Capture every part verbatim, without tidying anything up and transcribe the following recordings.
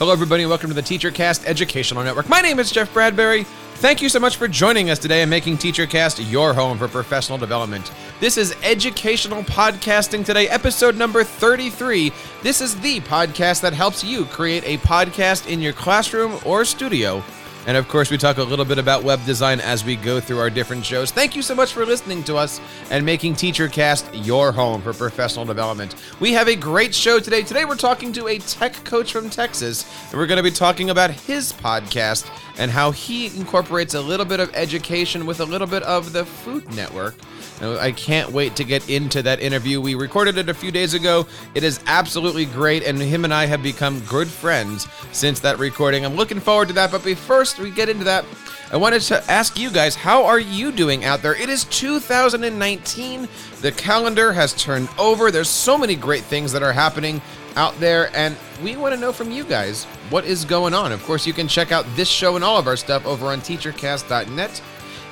Hello, everybody, and welcome to the TeacherCast Educational Network. My name is Jeff Bradbury. Thank you so much for joining us today and making TeacherCast your home for professional development. This is Educational Podcasting Today, episode number thirty-three. This is the podcast that helps you create a podcast in your classroom or studio. And, of course, we talk a little bit about web design as we go through our different shows. Thank you so much for listening to us and making TeacherCast your home for professional development. We have a great show today. Today we're talking to a tech coach from Texas, and we're going to be talking about his podcast and how he incorporates a little bit of education with a little bit of the Food Network. I can't wait to get into that interview. We recorded it a few days ago. It is absolutely great, and him and I have become good friends since that recording. I'm looking forward to that, but first we get into that, I wanted to ask you guys, how are you doing out there? It is two thousand nineteen. The calendar has turned over. There's so many great things that are happening out there, and we want to know from you guys what is going on. Of course, you can check out this show and all of our stuff over on teacher cast dot net.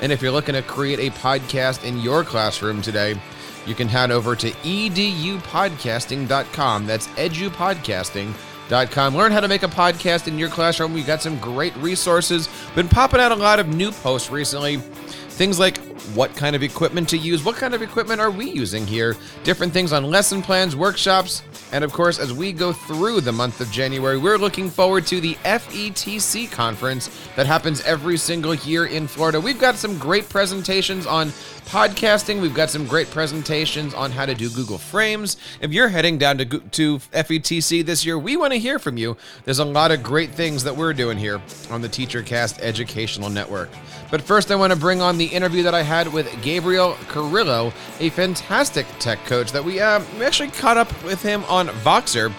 And if you're looking to create a podcast in your classroom today, you can head over to edu podcasting dot com. That's edu podcasting dot com. Learn how to make a podcast in your classroom. We've got some great resources. Been popping out a lot of new posts recently. Things like what kind of equipment to use, what kind of equipment are we using here, different things on lesson plans, workshops, and of course, as we go through the month of January, we're looking forward to the F E T C conference that happens every single year in Florida. We've got some great presentations on podcasting. We've got some great presentations on how to do Google Frames. If you're heading down to to F E T C this year, we want to hear from you. There's a lot of great things that we're doing here on the TeacherCast Educational Network. But first, I want to bring on the interview that I had with Gabriel Carrillo, a fantastic tech coach that we, uh, we actually caught up with him on Voxer.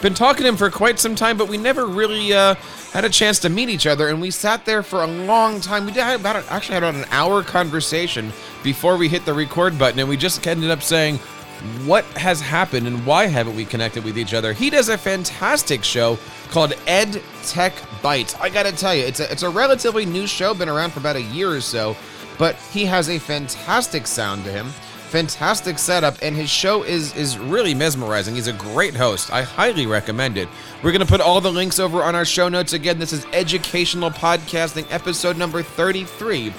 Been talking to him for quite some time, but we never really uh, had a chance to meet each other, and we sat there for a long time. We did have about an, actually had about an hour conversation before we hit the record button, and we just ended up saying, what has happened and why haven't we connected with each other? He does a fantastic show called EdTech Bites. I gotta tell you, it's a, it's a relatively new show, been around for about a year or so, but he has a fantastic sound to him, fantastic setup, and his show is is really mesmerizing. He's a great host. I highly recommend it. We're going to put all the links over on our show notes. Again, this is Educational Podcasting, episode number thirty-three.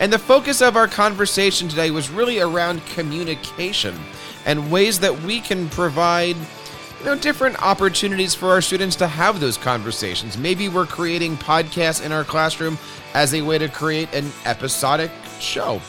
And the focus of our conversation today was really around communication and ways that we can provide, you know, different opportunities for our students to have those conversations. Maybe we're creating podcasts in our classroom as a way to create an episodic show.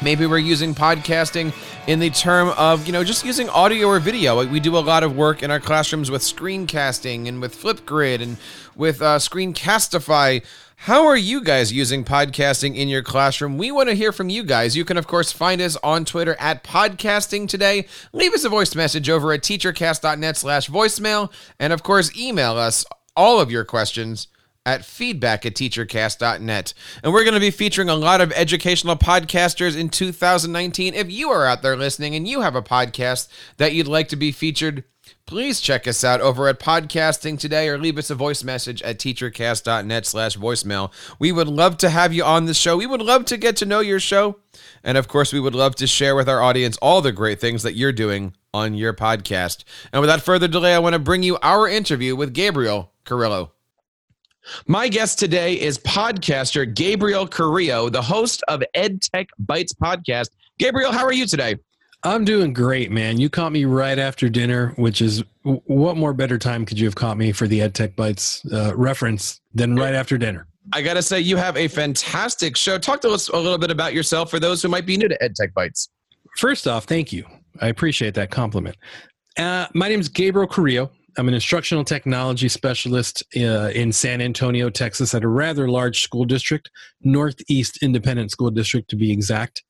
Maybe we're using podcasting in the term of, you know, just using audio or video. We do a lot of work in our classrooms with screencasting and with Flipgrid and with uh, Screencastify. How are you guys using podcasting in your classroom? We want to hear from you guys. You can, of course, find us on Twitter at Podcasting Today. Leave us a voice message over at teachercast.net slash voicemail. And, of course, email us all of your questions at feedback at teachercast dot net. And we're going to be featuring a lot of educational podcasters in two thousand nineteen. If you are out there listening and you have a podcast that you'd like to be featured, please check us out over at Podcasting Today or leave us a voice message at teachercast.net slash voicemail. We would love to have you on the show. We would love to get to know your show. And of course, we would love to share with our audience all the great things that you're doing on your podcast. And without further delay, I want to bring you our interview with Gabriel Carrillo. My guest today is podcaster Gabriel Carrillo, the host of EdTech Bites podcast. Gabriel, how are you today? I'm doing great, man. You caught me right after dinner, which is, what more better time could you have caught me for the EdTech Bites uh, reference than right after dinner? I got to say, you have a fantastic show. Talk to us a little bit about yourself for those who might be new to EdTech Bites. First off, thank you. I appreciate that compliment. Uh, my name is Gabriel Carrillo. I'm an instructional technology specialist uh, in San Antonio, Texas, at a rather large school district, Northeast Independent School District to be exact.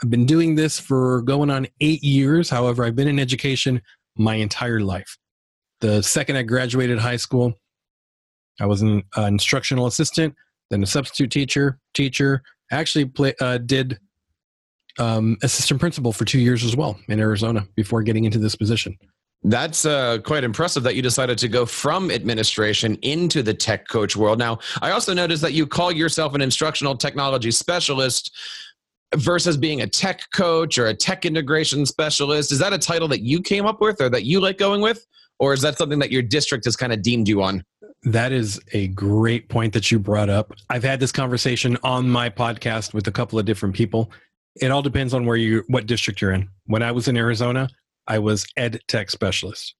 I've been doing this for going on eight years. However, I've been in education my entire life. The second I graduated high school, I was an uh, instructional assistant, then a substitute teacher, teacher. I actually play, uh, did um, assistant principal for two years as well in Arizona before getting into this position. That's uh, quite impressive that you decided to go from administration into the tech coach world. Now, I also noticed that you call yourself an instructional technology specialist versus being a tech coach or a tech integration specialist. Is that a title that you came up with or that you like going with? Or is that something that your district has kind of deemed you on? That is a great point that you brought up. I've had this conversation on my podcast with a couple of different people. It all depends on where you, what district you're in. When I was in Arizona, I was ed tech specialist.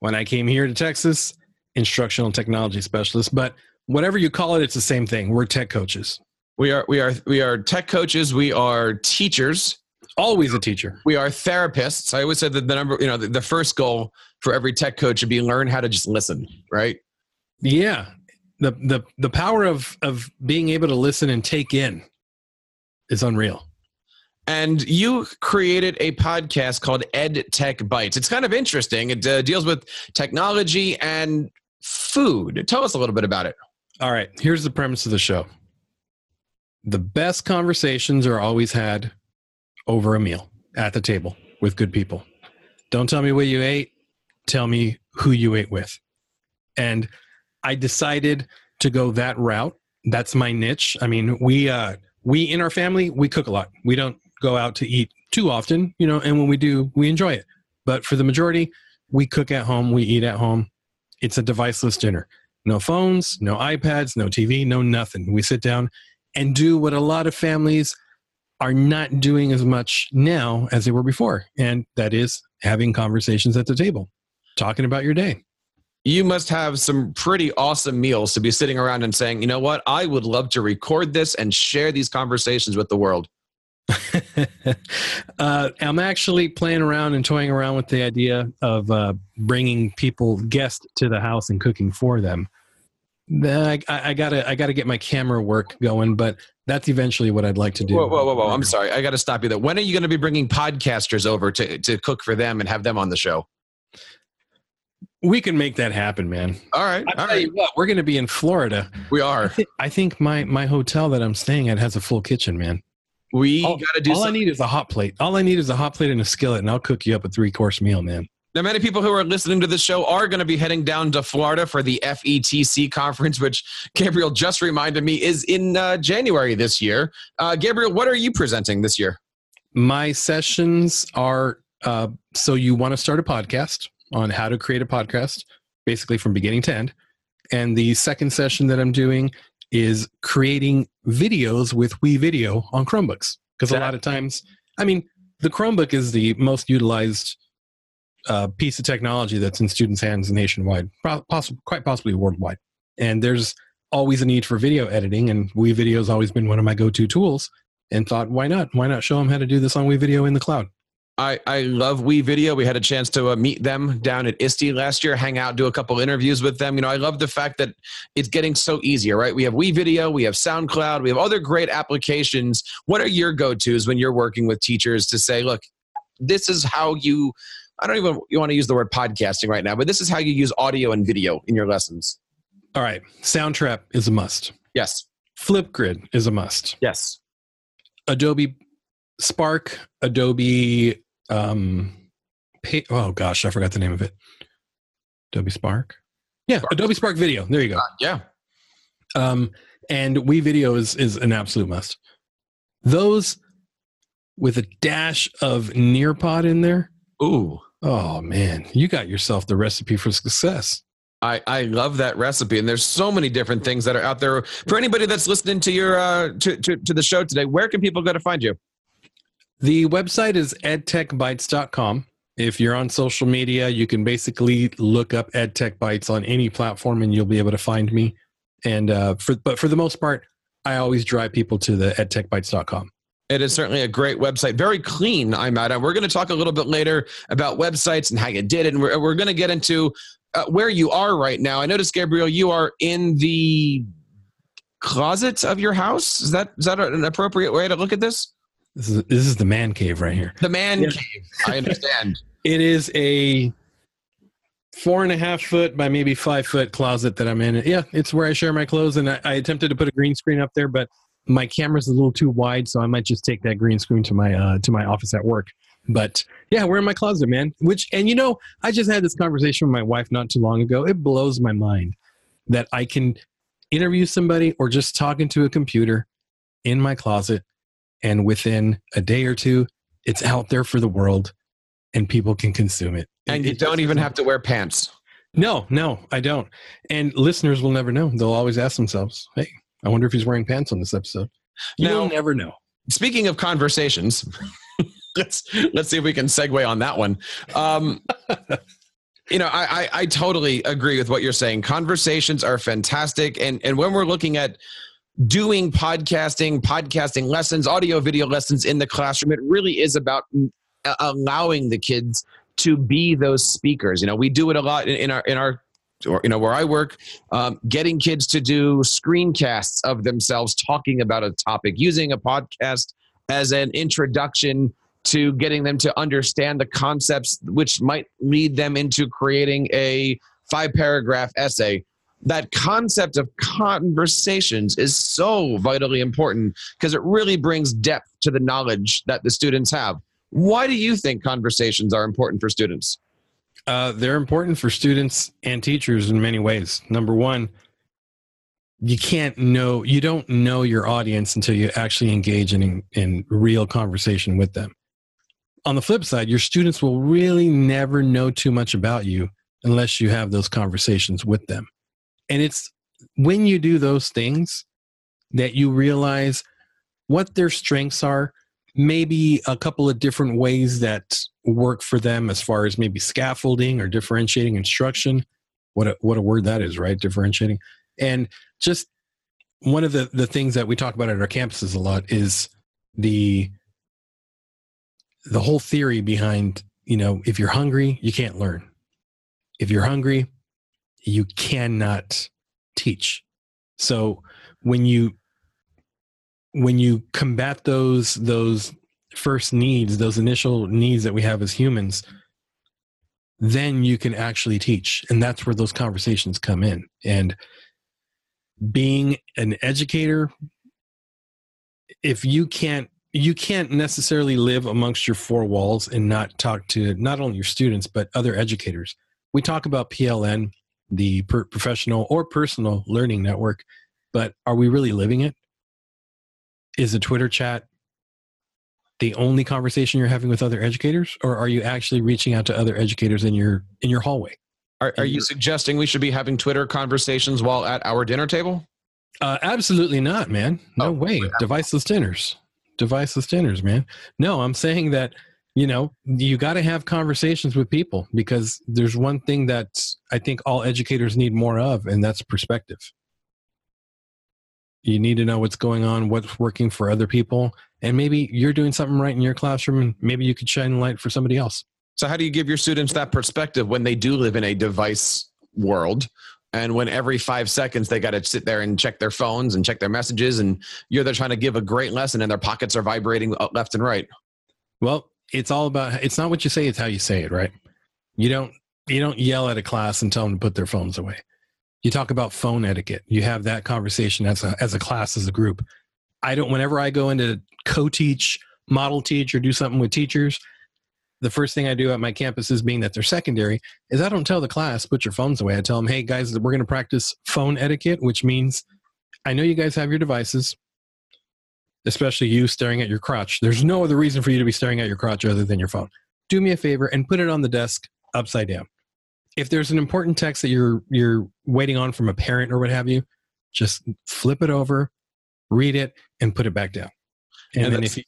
When I came here to Texas, instructional technology specialist. But whatever you call it, it's the same thing. We're tech coaches. We are, we are, we are tech coaches. We are teachers. Always a teacher. We are therapists. I always said that the number, you know, the, the first goal for every tech coach should be learn how to just listen, right? Yeah. The, the, the power of, of being able to listen and take in is unreal. And you created a podcast called EdTech Bites. It's kind of interesting. It uh, deals with technology and food. Tell us a little bit about it. All right. Here's the premise of the show. The best conversations are always had over a meal at the table with good people. Don't tell me what you ate. Tell me who you ate with. And I decided to go that route. That's my niche. I mean, we, uh, we in our family, we cook a lot. We don't go out to eat too often, you know, and when we do, we enjoy it. But for the majority, we cook at home. We eat at home. It's a deviceless dinner. No phones, no iPads, no T V, no nothing. We sit down and do what a lot of families are not doing as much now as they were before. And that is having conversations at the table, talking about your day. You must have some pretty awesome meals to be sitting around and saying, you know what, I would love to record this and share these conversations with the world. uh, I'm actually playing around and toying around with the idea of uh, bringing people, guests to the house and cooking for them. I, I gotta, I gotta get my camera work going, but that's eventually what I'd like to do. Whoa, whoa, whoa, whoa! I'm sorry, I gotta stop you there. When are you gonna be bringing podcasters over to to cook for them and have them on the show? We can make that happen, man. All right, I'll all tell right. you what, we're gonna be in Florida. We are. I, th- I think my my hotel that I'm staying at has a full kitchen, man. We all, gotta do. All something. I need is a hot plate. All I need is a hot plate and a skillet, and I'll cook you up a three course meal, man. Now, many people who are listening to this show are going to be heading down to Florida for the F E T C conference, which Gabriel just reminded me is in uh, January this year. Uh, Gabriel, what are you presenting this year? My sessions are, uh, so you want to start a podcast on how to create a podcast, basically from beginning to end. And the second session that I'm doing is creating videos with WeVideo on Chromebooks. Because a lot of times, I mean, the Chromebook is the most utilized Uh, piece of technology that's in students' hands nationwide, possibly, quite possibly worldwide. And there's always a need for video editing, and WeVideo has always been one of my go-to tools, and thought, why not? Why not show them how to do this on WeVideo in the cloud? I, I love WeVideo. We had a chance to uh, meet them down at I S T E last year, hang out, do a couple interviews with them. You know, I love the fact that it's getting so easier, right? We have WeVideo, we have SoundCloud, we have other great applications. What are your go-tos when you're working with teachers to say, look, this is how you... I don't even you want to use the word podcasting right now, but this is how you use audio and video in your lessons. All right. Soundtrap is a must. Yes. Flipgrid is a must. Yes. Adobe Spark, Adobe, um, pay, oh gosh, I forgot the name of it. Adobe Spark. Yeah. Spark. Adobe Spark Video. There you go. Uh, yeah. Um, and WeVideo is, is an absolute must. Those with a dash of Nearpod in there. Ooh. Oh, man. You got yourself the recipe for success. I, I love that recipe. And there's so many different things that are out there. For anybody that's listening to your uh, to, to, to the show today, where can people go to find you? The website is edtech bytes dot com. If you're on social media, you can basically look up EdTech Bites on any platform and you'll be able to find me. And uh, for, but for the most part, I always drive people to the edtech bytes dot com. It is certainly a great website. Very clean, I'm at. We're going to talk a little bit later about websites and how you did it. And we're, we're going to get into uh, where you are right now. I noticed, Gabriel, you are in the closet of your house. Is that is that an appropriate way to look at this? This is, this is the man cave right here. The man yeah. cave. I understand. It is a four and a half foot by maybe five foot closet that I'm in. Yeah, it's where I share my clothes. And I, I attempted to put a green screen up there, but my camera's a little too wide, so I might just take that green screen to my uh, to my office at work. But yeah, we're in my closet, man. Which, and you know, I just had this conversation with my wife not too long ago. It blows my mind that I can interview somebody or just talking to a computer in my closet, and within a day or two, it's out there for the world, and people can consume it. And it, you it don't even have to wear pants. No, no, I don't. And listeners will never know. They'll always ask themselves, hey, I wonder if he's wearing pants on this episode. You'll never know. Speaking of conversations, let's let's see if we can segue on that one. Um, you know, I, I, I totally agree with what you're saying. Conversations are fantastic. And, and when we're looking at doing podcasting, podcasting lessons, audio, video lessons in the classroom, it really is about allowing the kids to be those speakers. You know, we do it a lot in, in our, in our, or, you know, where I work, um, getting kids to do screencasts of themselves, talking about a topic, using a podcast as an introduction to getting them to understand the concepts, which might lead them into creating a five paragraph essay. That concept of conversations is so vitally important because it really brings depth to the knowledge that the students have. Why do you think conversations are important for students? Uh, they're important for students and teachers in many ways. Number one, you can't know, you don't know your audience until you actually engage in, in real conversation with them. On the flip side, your students will really never know too much about you unless you have those conversations with them. And it's when you do those things that you realize what their strengths are, maybe a couple of different ways that work for them as far as maybe scaffolding or differentiating instruction. What a, what a word that is, right? Differentiating. And just one of the, the things that we talk about at our campuses a lot is the, the whole theory behind, you know, if you're hungry, you can't learn. If you're hungry, you cannot teach. So when you, when you combat those, those first needs, those initial needs that we have as humans, then you can actually teach. And that's where those conversations come in. And being an educator, if you can't, you can't necessarily live amongst your four walls and not talk to not only your students, but other educators. We talk about P L N, the professional or personal learning network, but are we really living it? Is a Twitter chat the only conversation you're having with other educators, or are you actually reaching out to other educators in your in your hallway? Are, are you suggesting we should be having Twitter conversations while at our dinner table? Uh, absolutely not, man. No oh, way. Yeah. Deviceless dinners. Deviceless dinners, man. No, I'm saying that, you know, you got to have conversations with people because there's one thing that I think all educators need more of, and that's perspective. You need to know what's going on, what's working for other people. And maybe you're doing something right in your classroom and maybe you could shine a light for somebody else. So how do you give your students that perspective when they do live in a device world and when every five seconds they got to sit there and check their phones and check their messages and you're there trying to give a great lesson and their pockets are vibrating left and right? Well, it's all about, it's not what you say, it's how you say it, right? You don't, you don't yell at a class and tell them to put their phones away. You talk about phone etiquette. You have that conversation as a, as a class, as a group. I don't, whenever I go into co-teach, model teach, or do something with teachers, the first thing I do at my campuses, being that they're secondary, is I don't tell the class, put your phones away. I tell them, hey guys, we're going to practice phone etiquette, which means I know you guys have your devices, especially you staring at your crotch. There's no other reason for you to be staring at your crotch other than your phone. Do me a favor and put it on the desk upside down. If there's an important text that you're you're waiting on from a parent or what have you, just flip it over, read it, and put it back down. And, and then if you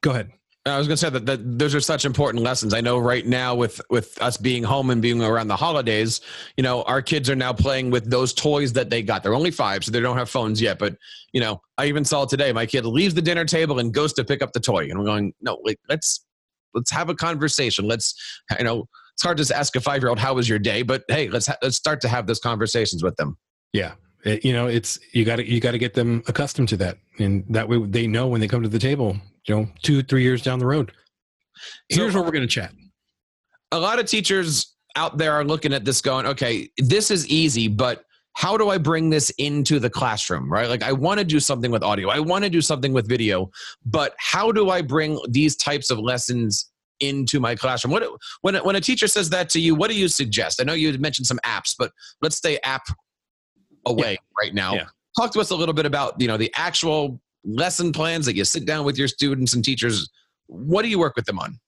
go ahead, I was going to say that, that those are such important lessons. I know right now with with us being home and being around the holidays, you know, our kids are now playing with those toys that they got. They're only five, so they don't have phones yet. But you know, I even saw today my kid leaves the dinner table and goes to pick up the toy, and we're going, no, like let's let's have a conversation. Let's you know. It's hard to ask a five-year-old, how was your day? But hey, let's, ha let's start to have those conversations with them. Yeah. It, you know, it's, you gotta, you gotta get them accustomed to that. And that way they know when they come to the table, you know, two, three years down the road, here's so, what we're going to chat. A lot of teachers out there are looking at this going, okay, this is easy, but how do I bring this into the classroom, right? Like I want to do something with audio. I want to do something with video, but how do I bring these types of lessons into my classroom? What when when a teacher says that to you, what do you suggest? I know you mentioned some apps, but let's stay app away yeah. right now. Yeah. Talk to us a little bit about, you know, the actual lesson plans that you sit down with your students and teachers. What do you work with them on?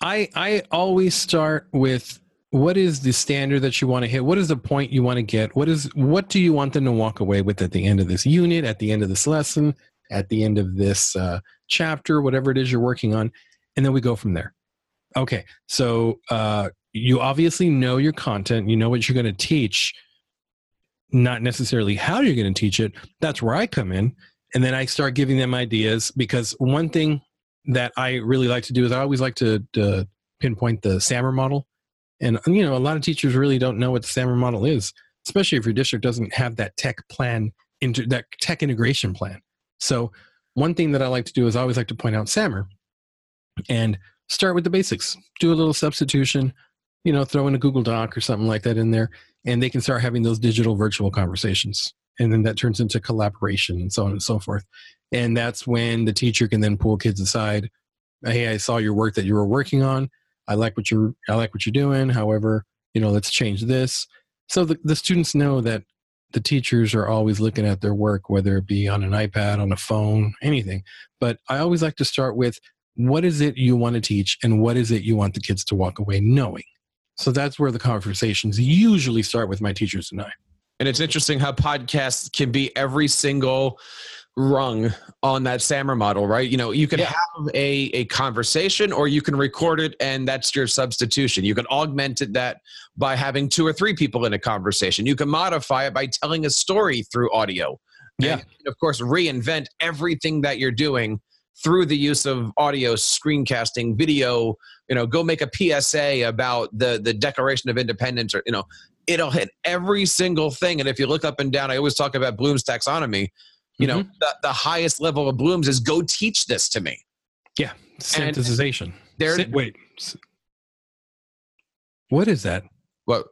I I always start with, what is the standard that you want to hit? What is the point you want to get? What is what do you want them to walk away with at the end of this unit, at the end of this lesson, at the end of this uh, chapter, whatever it is you're working on, and then we go from there. Okay, so uh, you obviously know your content. You know what you're going to teach, not necessarily how you're going to teach it. That's where I come in, and then I start giving them ideas, because one thing that I really like to do is I always like to, to pinpoint the S A M R model. And, you know, a lot of teachers really don't know what the S A M R model is, especially if your district doesn't have that tech plan, inter, that tech integration plan. So one thing that I like to do is I always like to point out S A M R and start with the basics, do a little substitution, you know, throw in a Google Doc or something like that in there, and they can start having those digital virtual conversations. And then that turns into collaboration and so on and so forth. And that's when the teacher can then pull kids aside. Hey, I saw your work that you were working on. I like what you're, I like what you're doing. However, you know, let's change this. So the, the students know that the teachers are always looking at their work, whether it be on an iPad, on a phone, anything. But I always like to start with, what is it you want to teach and what is it you want the kids to walk away knowing? So that's where the conversations usually start with my teachers and I. And it's interesting how podcasts can be every single rung on that S A M R model, right? You know, you can yeah. have a, a conversation, or you can record it and that's your substitution. You can augment it that by having two or three people in a conversation. You can modify it by telling a story through audio. Yeah. And you can, of course, reinvent everything that you're doing through the use of audio, screencasting, video. You know, go make a P S A about the, the Declaration of Independence, or, you know, it'll hit every single thing. And if you look up and down, I always talk about Bloom's taxonomy. You know, mm-hmm. the, the highest level of Bloom's is go teach this to me. Yeah. Synthesization. There, Sy- wait. What is that? What?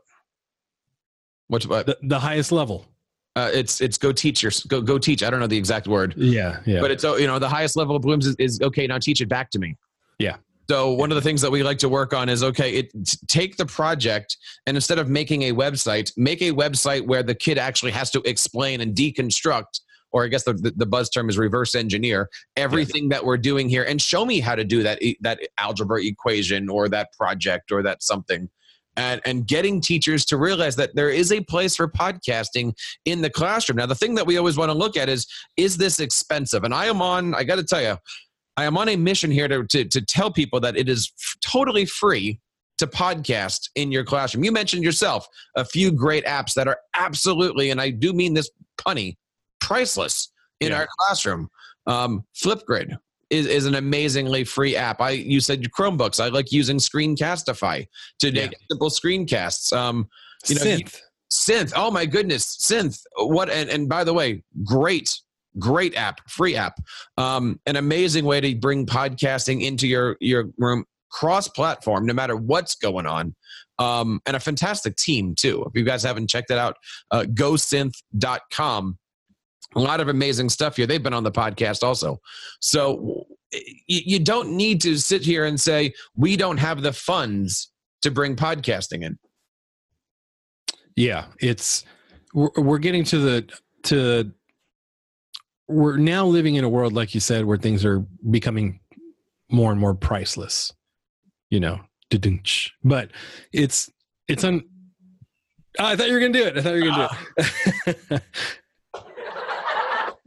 What's what? The, the highest level. Uh, it's it's go teach your go go teach. I don't know the exact word. Yeah, yeah. But it's, you know, the highest level of Bloom's is, is okay. Now teach it back to me. Yeah. So one of the things that we like to work on is, okay, it, take the project and instead of making a website, make a website where the kid actually has to explain and deconstruct, or I guess the, the buzz term is reverse engineer, everything yeah. that we're doing here, and show me how to do that, that algebra equation or that project or that something. And, and getting teachers to realize that there is a place for podcasting in the classroom. Now, the thing that we always want to look at is, is this expensive? And I am on, I got to tell you, I am on a mission here to, to, to tell people that it is f- totally free to podcast in your classroom. You mentioned yourself a few great apps that are absolutely, and I do mean this punny, priceless in yeah. our classroom. Um, Flipgrid is, is an amazingly free app. I You said Chromebooks. I like using Screencastify to yeah. make simple screencasts. Um, you know, synth. You, synth. Oh, my goodness. Synth. What? And, and by the way, great Great app, free app, um, an amazing way to bring podcasting into your, your room, cross-platform, no matter what's going on, um, and a fantastic team, too. If you guys haven't checked it out, uh, go synth dot com. A lot of amazing stuff here. They've been on the podcast also. So you, you don't need to sit here and say, we don't have the funds to bring podcasting in. Yeah, it's we're, we're getting to the... to. We're now living in a world, like you said, where things are becoming more and more priceless, you know, da-dunch. But it's, it's un, oh, I thought you were going to do it. I thought you were going to do it.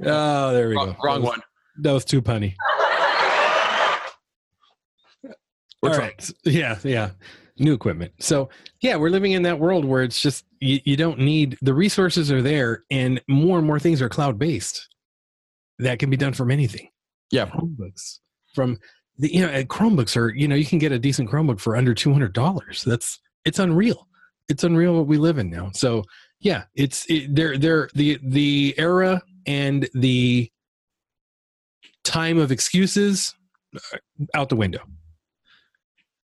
Oh, there we wrong, go. Wrong that was, one. That was too punny. All right. Yeah. Yeah. New equipment. So yeah, we're living in that world where it's just, you, you don't need, the resources are there, and more and more things are cloud-based. That can be done from anything. Yeah. Chromebooks. From the, you know, Chromebooks are, you know, you can get a decent Chromebook for under two hundred dollars. That's, it's unreal. It's unreal what we live in now. So yeah, it's, it, they're, they're, the, the era and the time of excuses out the window.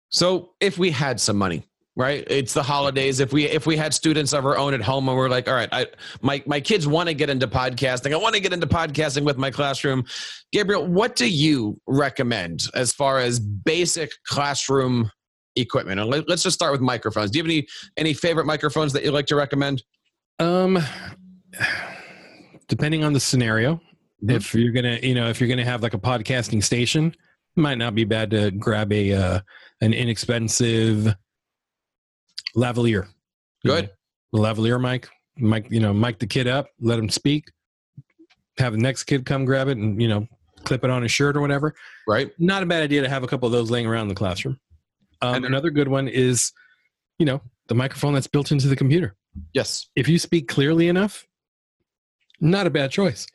So if we had some money, right? It's the holidays. If we if we had students of our own at home and we're like, all right, I, my, my kids want to get into podcasting. I want to get into podcasting with my classroom. Gabriel, what do you recommend as far as basic classroom equipment? And let, let's just start with microphones. Do you have any, any favorite microphones that you'd like to recommend? Um, depending on the scenario, mm-hmm. if you're going to, you know, if you're going to have like a podcasting station, might not be bad to grab a uh, an inexpensive lavalier. Good. You know, lavalier mic. Mic, you know, mic the kid up, let him speak, have the next kid come grab it and, you know, clip it on his shirt or whatever. Right. Not a bad idea to have a couple of those laying around in the classroom. Um, and another good one is, you know, the microphone that's built into the computer. Yes. If you speak clearly enough, not a bad choice.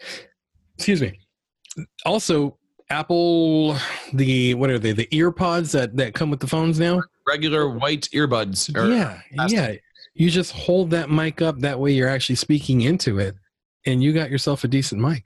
Excuse me. Also, Apple, the, what are they? The EarPods that, that come with the phones now? Regular white earbuds. Yeah. Plastic. Yeah. You just hold that mic up. That way you're actually speaking into it and you got yourself a decent mic.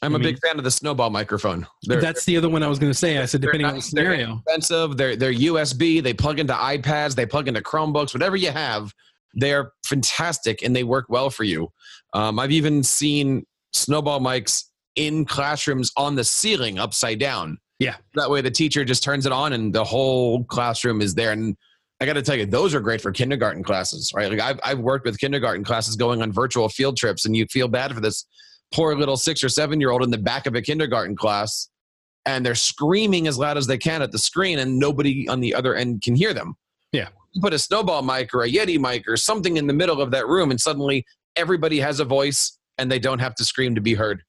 I'm I a mean, big fan of the snowball microphone. They're, that's the other one I was going to say. I said, depending not, on the scenario. They're expensive. They're, they're U S B. They plug into iPads. They plug into Chromebooks. Whatever you have, they're fantastic and they work well for you. Um, I've even seen snowball mics in classrooms on the ceiling upside down. Yeah. That way the teacher just turns it on and the whole classroom is there. And I got to tell you, those are great for kindergarten classes, right? Like I've, I've worked with kindergarten classes going on virtual field trips, and you feel bad for this poor little six or seven year old in the back of a kindergarten class, and they're screaming as loud as they can at the screen and nobody on the other end can hear them. Yeah. You put a snowball mic or a Yeti mic or something in the middle of that room and suddenly everybody has a voice and they don't have to scream to be heard.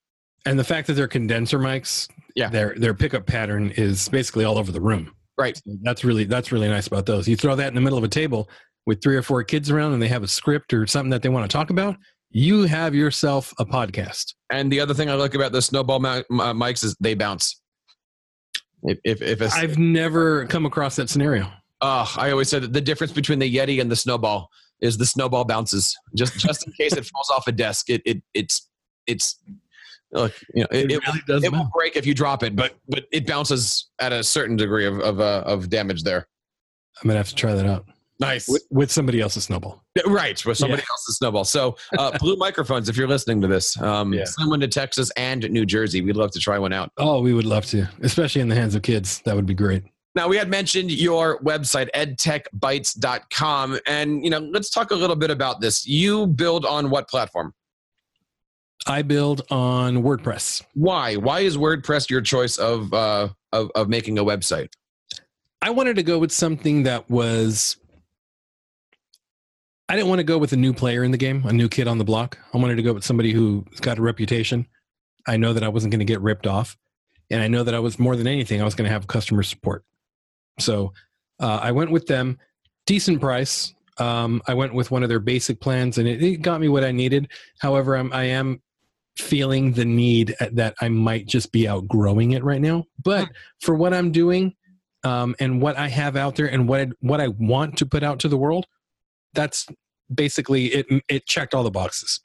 And the fact that they're condenser mics, yeah, their, their pickup pattern is basically all over the room. Right. So that's really, that's really nice about those. You throw that in the middle of a table with three or four kids around and they have a script or something that they want to talk about. You have yourself a podcast. And the other thing I like about the snowball mic, uh, mics is they bounce. If, if, if a, I've never come across that scenario. Uh, I always said that the difference between the Yeti and the snowball is the snowball bounces. Just just in case it falls off a desk, it it it's it's look, you know, it, it, really it, it won't break if you drop it, but but it bounces at a certain degree of of uh, of damage there. I'm gonna have to try that out. Nice. With, with somebody else's snowball. Right. With somebody yeah. else's snowball. So uh, Blue microphones, if you're listening to this, um, yeah. send one to Texas and New Jersey. We'd love to try one out. Oh, we would love to, especially in the hands of kids. That would be great. Now, we had mentioned your website, edtech bytes dot com. And, you know, let's talk a little bit about this. You build on what platform? I build on WordPress. Why? Why is WordPress your choice of, uh, of, of making a website? I wanted to go with something that was... I didn't want to go with a new player in the game, a new kid on the block. I wanted to go with somebody who's got a reputation. I know that I wasn't going to get ripped off. And I know that I was, more than anything, I was going to have customer support. So uh, I went with them. Decent price. Um, I went with one of their basic plans, and it, it got me what I needed. However, I'm, I am feeling the need that I might just be outgrowing it right now. But for what I'm doing um, and what I have out there and what I, what I want to put out to the world, that's basically it. It checked all the boxes.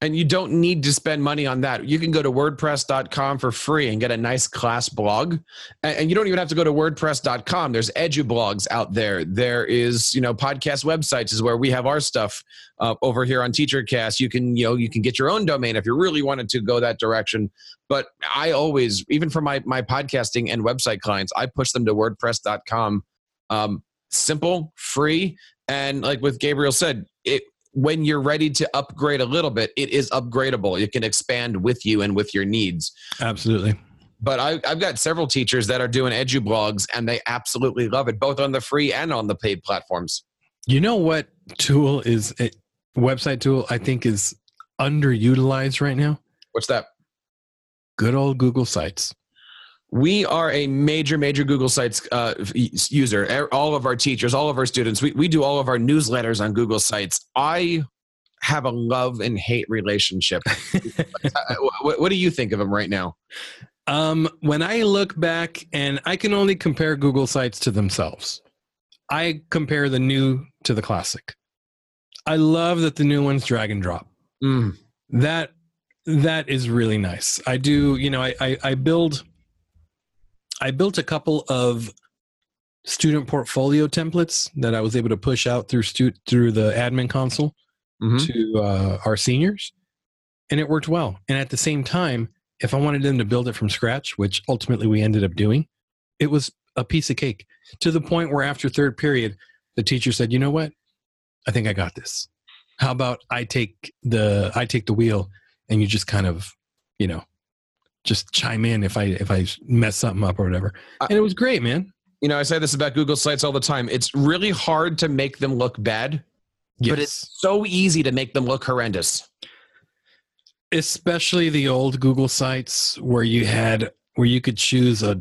And you don't need to spend money on that. You can go to wordpress dot com for free and get a nice class blog. And you don't even have to go to wordpress dot com. There's edublogs out there. There is, you know, podcast websites is where we have our stuff uh, over here on TeacherCast. You can, you know, you can get your own domain if you really wanted to go that direction. But I always, even for my, my podcasting and website clients, I push them to wordpress dot com. Um, simple, free. And like with Gabriel said, it, when you're ready to upgrade a little bit, it is upgradable. It can expand with you and with your needs. Absolutely. But I, I've got several teachers that are doing edublogs, and they absolutely love it, both on the free and on the paid platforms. You know what tool is a website tool I think is underutilized right now? What's that? Good old Google Sites. We are a major, major Google Sites uh, user. All of our teachers, all of our students, we, we do all of our newsletters on Google Sites. I have a love and hate relationship. what, what do you think of them right now? Um, when I look back, and I can only compare Google Sites to themselves. I compare the new to the classic. I love that the new one's drag and drop. Mm. That That is really nice. I do, you know, I, I, I build... I built a couple of student portfolio templates that I was able to push out through stu through the admin console mm-hmm. to uh, our seniors, and it worked well. And at the same time, if I wanted them to build it from scratch, which ultimately we ended up doing, it was a piece of cake, to the point where after third period, the teacher said, you know what? I think I got this. How about I take the, I take the wheel and you just kind of, you know, just chime in if I if I mess something up or whatever. And it was great, man. You know, I say this about Google Sites all the time. It's really hard to make them look bad, yes. but it's so easy to make them look horrendous. Especially the old Google Sites where you had where you could choose a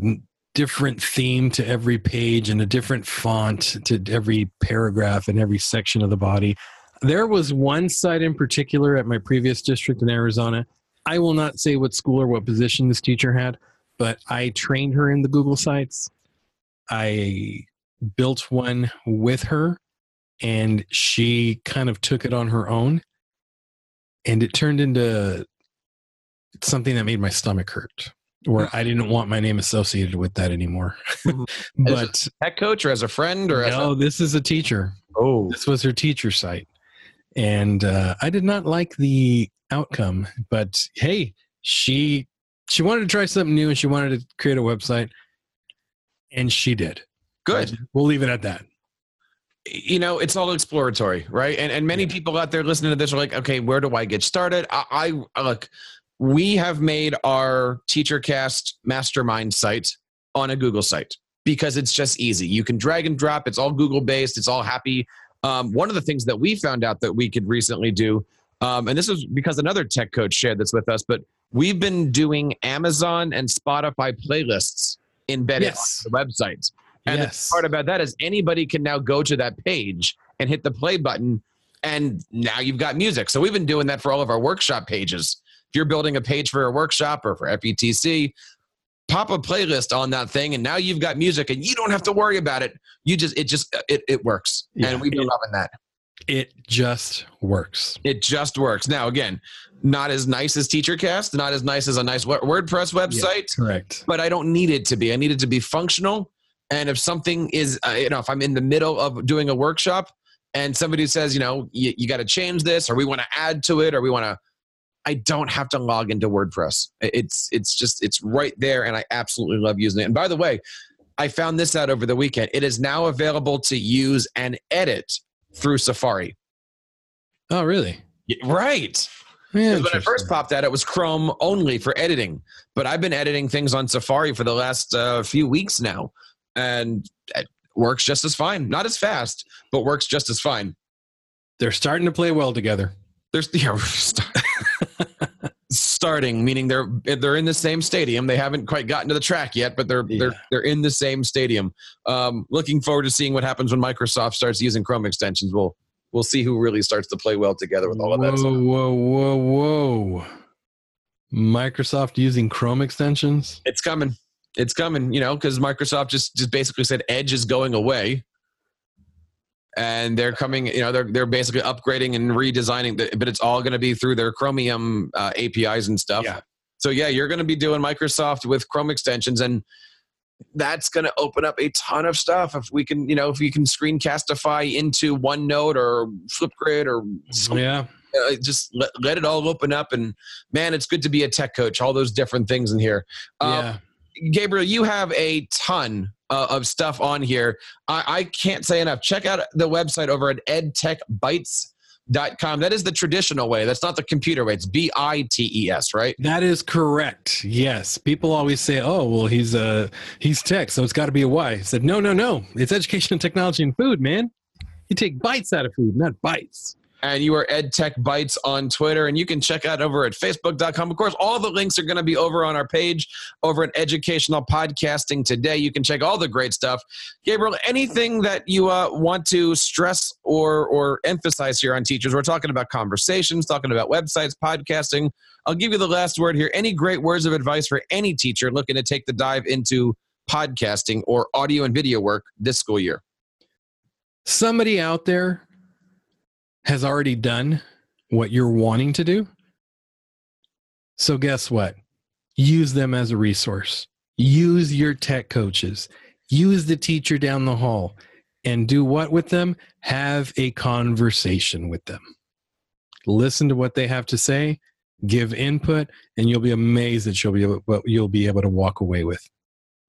different theme to every page and a different font to every paragraph and every section of the body. There was one site in particular at my previous district in Arizona. I will not say what school or what position this teacher had, but I trained her in the Google Sites. I built one with her, and she kind of took it on her own, and it turned into something that made my stomach hurt, where I didn't want my name associated with that anymore. But as a head coach or as a friend or no, as a- this is a teacher. Oh, this was her teacher site, and uh, I did not like the outcome. But hey, she she wanted to try something new, and she wanted to create a website. And she did. Good. We'll leave it at that. You know, it's all exploratory, right? And and many yeah. people out there listening to this are like, okay, where do I get started? I, I look, we have made our TeacherCast Mastermind site on a Google site because it's just easy. You can drag and drop. It's all Google-based. It's all happy. Um, one of the things that we found out that we could recently do, um, and this is because another tech coach shared this with us, but we've been doing Amazon and Spotify playlists embedded yes. on the websites. And yes. the part about that is anybody can now go to that page and hit the play button, and now you've got music. So we've been doing that for all of our workshop pages. If you're building a page for a workshop or for F E T C, pop a playlist on that thing, and now you've got music, and you don't have to worry about it. You just it just it it works. Yeah, and we've been it, loving that. It just works. It just works. Now again, not as nice as TeacherCast, not as nice as a nice WordPress website. Yeah, correct. But I don't need it to be. I need it to be functional. And if something is, uh, you know, if I'm in the middle of doing a workshop and somebody says, you know, you, you got to change this, or we want to add to it, or we want to, I don't have to log into WordPress. It's it's just, it's right there. And I absolutely love using it. And by the way, I found this out over the weekend. It is now available to use and edit through Safari. Oh, really? Yeah, right. When I first popped out, it was Chrome only for editing. But I've been editing things on Safari for the last uh, few weeks now. And it works just as fine. Not as fast, but works just as fine. They're starting to play well together. They're yeah, start, starting, meaning they're they're in the same stadium. They haven't quite gotten to the track yet, but they're, yeah. they're, they're in the same stadium. Um, looking forward to seeing what happens when Microsoft starts using Chrome extensions. We'll We'll see who really starts to play well together with all of that. Whoa, stuff. whoa, whoa, whoa. Microsoft using Chrome extensions? It's coming. It's coming, you know, because Microsoft just, just basically said Edge is going away. And they're coming, you know, they're they're basically upgrading and redesigning, the, but it's all going to be through their Chromium uh, A P Is and stuff. Yeah. So yeah, you're going to be doing Microsoft with Chrome extensions, and that's going to open up a ton of stuff. If we can, you know, if you can Screencastify into OneNote or Flipgrid or yeah, uh, just let, let it all open up. And man, it's good to be a tech coach. All those different things in here. Um, yeah. Gabriel, you have a ton uh, of stuff on here. I, I can't say enough. Check out the website over at edtech bytes dot com. That is the traditional way. That's not the computer way. It's B I T E S, right? That is correct. Yes. People always say, oh, well, he's uh, he's tech, so it's got to be a Y. I said, no, no, no. It's education and technology and food, man. You take bites out of food, not bites. And you are EdTech Bites on Twitter, and you can check out over at facebook dot com. Of course, all the links are going to be over on our page over at Educational Podcasting Today. You can check all the great stuff. Gabriel, anything that you uh, want to stress or or emphasize here on teachers? We're talking about conversations, talking about websites, podcasting. I'll give you the last word here. Any great words of advice for any teacher looking to take the dive into podcasting or audio and video work this school year? Somebody out there has already done what you're wanting to do. So guess what? Use them as a resource. Use your tech coaches. Use the teacher down the hall. And do what with them? Have a conversation with them. Listen to what they have to say. Give input. And you'll be amazed at what you'll be able to walk away with.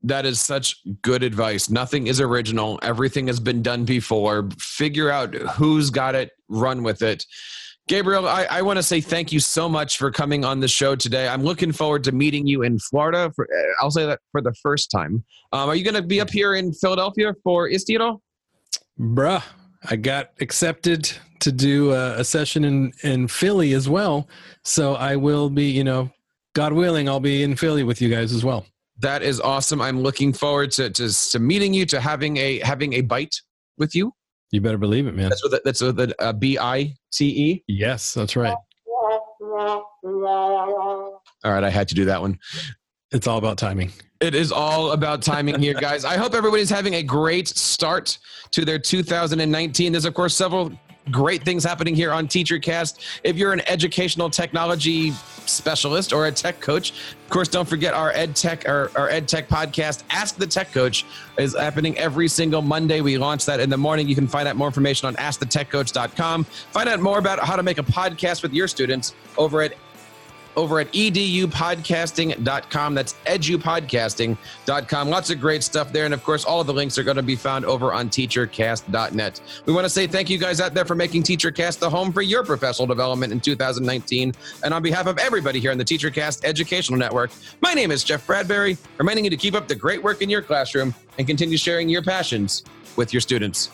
That is such good advice. Nothing is original. Everything has been done before. Figure out who's got it. Run with it. Gabriel, I, I want to say thank you so much for coming on the show today. I'm looking forward to meeting you in Florida. For, I'll say that for the first time. Um, are you going to be up here in Philadelphia for ISTE at all? Bruh, I got accepted to do a, a session in, in Philly as well. So I will be, you know, God willing, I'll be in Philly with you guys as well. That is awesome. I'm looking forward to, to, to meeting you, to having a, having a bite with you. You better believe it, man. That's with a, that's with a, a B I T E? Yes, that's right. All right, I had to do that one. It's all about timing. It is all about timing here, guys. I hope everybody's having a great start to their two thousand nineteen. There's, of course, several great things happening here on TeacherCast. If you're an educational technology specialist or a tech coach, of course, don't forget our EdTech, our, our EdTech podcast, Ask the Tech Coach, is happening every single Monday. We launch that in the morning. You can find out more information on ask the tech coach dot com. Find out more about how to make a podcast with your students over at over at edu podcasting dot com. That's edu podcasting dot com. Lots of great stuff there. And of course, all of the links are going to be found over on teacher cast dot net. We want to say thank you guys out there for making TeacherCast the home for your professional development in two thousand nineteen. And on behalf of everybody here on the TeacherCast Educational Network, my name is Jeff Bradbury, reminding you to keep up the great work in your classroom and continue sharing your passions with your students.